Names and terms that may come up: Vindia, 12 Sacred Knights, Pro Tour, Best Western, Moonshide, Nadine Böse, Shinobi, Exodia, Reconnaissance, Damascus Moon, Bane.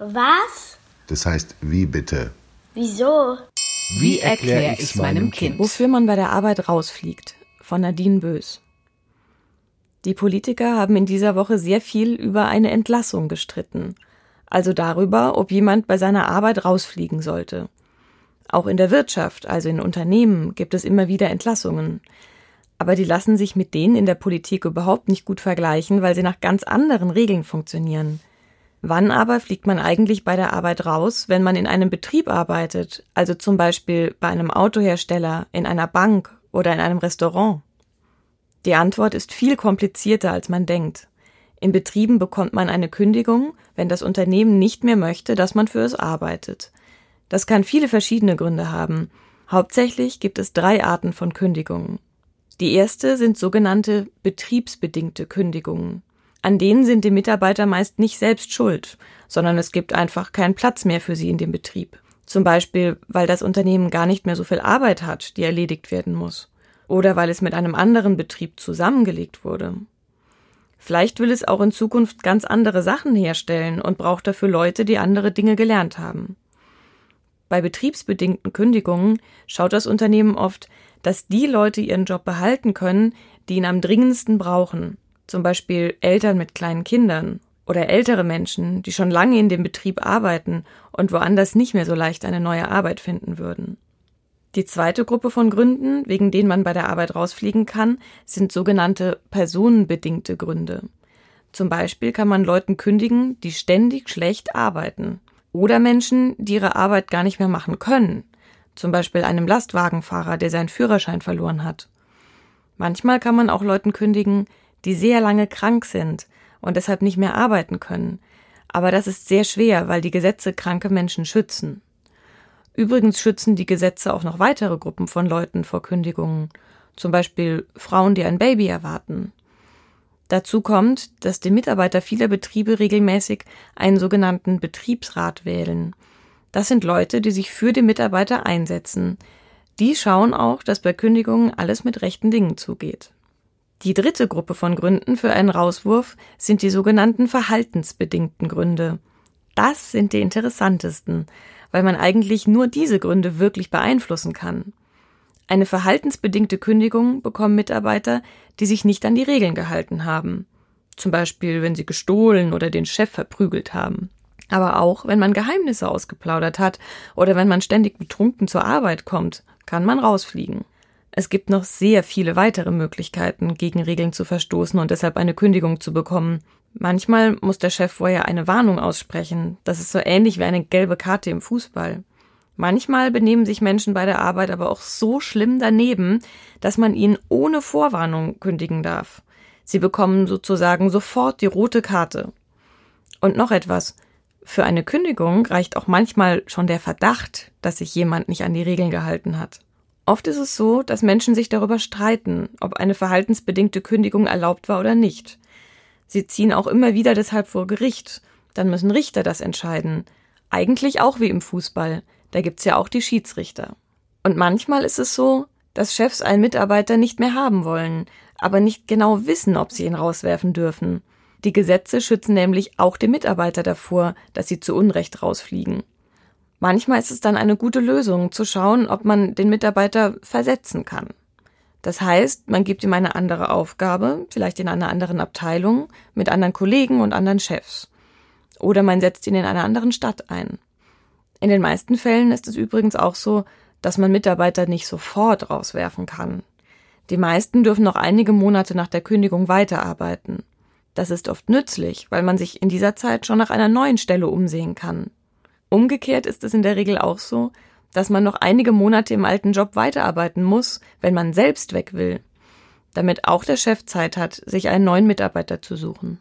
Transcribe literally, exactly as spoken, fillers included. Was? Das heißt, wie bitte? Wieso? Wie erkläre ich es meinem Kind? Wofür man bei der Arbeit rausfliegt, von Nadine Böse. Die Politiker haben in dieser Woche sehr viel über eine Entlassung gestritten. Also darüber, ob jemand bei seiner Arbeit rausfliegen sollte. Auch in der Wirtschaft, also in Unternehmen, gibt es immer wieder Entlassungen. Aber die lassen sich mit denen in der Politik überhaupt nicht gut vergleichen, weil sie nach ganz anderen Regeln funktionieren. Wann aber fliegt man eigentlich bei der Arbeit raus, wenn man in einem Betrieb arbeitet, also zum Beispiel bei einem Autohersteller, in einer Bank oder in einem Restaurant? Die Antwort ist viel komplizierter, als man denkt. In Betrieben bekommt man eine Kündigung, wenn das Unternehmen nicht mehr möchte, dass man für es arbeitet. Das kann viele verschiedene Gründe haben. Hauptsächlich gibt es drei Arten von Kündigungen. Die erste sind sogenannte betriebsbedingte Kündigungen. An denen sind die Mitarbeiter meist nicht selbst schuld, sondern es gibt einfach keinen Platz mehr für sie in dem Betrieb. Zum Beispiel, weil das Unternehmen gar nicht mehr so viel Arbeit hat, die erledigt werden muss. Oder weil es mit einem anderen Betrieb zusammengelegt wurde. Vielleicht will es auch in Zukunft ganz andere Sachen herstellen und braucht dafür Leute, die andere Dinge gelernt haben. Bei betriebsbedingten Kündigungen schaut das Unternehmen oft, dass die Leute ihren Job behalten können, die ihn am dringendsten brauchen. Zum Beispiel Eltern mit kleinen Kindern oder ältere Menschen, die schon lange in dem Betrieb arbeiten und woanders nicht mehr so leicht eine neue Arbeit finden würden. Die zweite Gruppe von Gründen, wegen denen man bei der Arbeit rausfliegen kann, sind sogenannte personenbedingte Gründe. Zum Beispiel kann man Leuten kündigen, die ständig schlecht arbeiten. Oder Menschen, die ihre Arbeit gar nicht mehr machen können. Zum Beispiel einem Lastwagenfahrer, der seinen Führerschein verloren hat. Manchmal kann man auch Leuten kündigen, die sehr lange krank sind und deshalb nicht mehr arbeiten können. Aber das ist sehr schwer, weil die Gesetze kranke Menschen schützen. Übrigens schützen die Gesetze auch noch weitere Gruppen von Leuten vor Kündigungen. Zum Beispiel Frauen, die ein Baby erwarten. Dazu kommt, dass die Mitarbeiter vieler Betriebe regelmäßig einen sogenannten Betriebsrat wählen. Das sind Leute, die sich für die Mitarbeiter einsetzen. Die schauen auch, dass bei Kündigungen alles mit rechten Dingen zugeht. Die dritte Gruppe von Gründen für einen Rauswurf sind die sogenannten verhaltensbedingten Gründe. Das sind die interessantesten, weil man eigentlich nur diese Gründe wirklich beeinflussen kann. Eine verhaltensbedingte Kündigung bekommen Mitarbeiter, die sich nicht an die Regeln gehalten haben. Zum Beispiel, wenn sie gestohlen oder den Chef verprügelt haben. Aber auch, wenn man Geheimnisse ausgeplaudert hat oder wenn man ständig betrunken zur Arbeit kommt, kann man rausfliegen. Es gibt noch sehr viele weitere Möglichkeiten, gegen Regeln zu verstoßen und deshalb eine Kündigung zu bekommen. Manchmal muss der Chef vorher eine Warnung aussprechen. Das ist so ähnlich wie eine gelbe Karte im Fußball. Manchmal benehmen sich Menschen bei der Arbeit aber auch so schlimm daneben, dass man ihnen ohne Vorwarnung kündigen darf. Sie bekommen sozusagen sofort die rote Karte. Und noch etwas. Für eine Kündigung reicht auch manchmal schon der Verdacht, dass sich jemand nicht an die Regeln gehalten hat. Oft ist es so, dass Menschen sich darüber streiten, ob eine verhaltensbedingte Kündigung erlaubt war oder nicht. Sie ziehen auch immer wieder deshalb vor Gericht. Dann müssen Richter das entscheiden. Eigentlich auch wie im Fußball. Da gibt's ja auch die Schiedsrichter. Und manchmal ist es so, dass Chefs einen Mitarbeiter nicht mehr haben wollen, aber nicht genau wissen, ob sie ihn rauswerfen dürfen. Die Gesetze schützen nämlich auch den Mitarbeiter davor, dass sie zu Unrecht rausfliegen. Manchmal ist es dann eine gute Lösung, zu schauen, ob man den Mitarbeiter versetzen kann. Das heißt, man gibt ihm eine andere Aufgabe, vielleicht in einer anderen Abteilung, mit anderen Kollegen und anderen Chefs. Oder man setzt ihn in einer anderen Stadt ein. In den meisten Fällen ist es übrigens auch so, dass man Mitarbeiter nicht sofort rauswerfen kann. Die meisten dürfen noch einige Monate nach der Kündigung weiterarbeiten. Das ist oft nützlich, weil man sich in dieser Zeit schon nach einer neuen Stelle umsehen kann. Umgekehrt ist es in der Regel auch so, dass man noch einige Monate im alten Job weiterarbeiten muss, wenn man selbst weg will, damit auch der Chef Zeit hat, sich einen neuen Mitarbeiter zu suchen.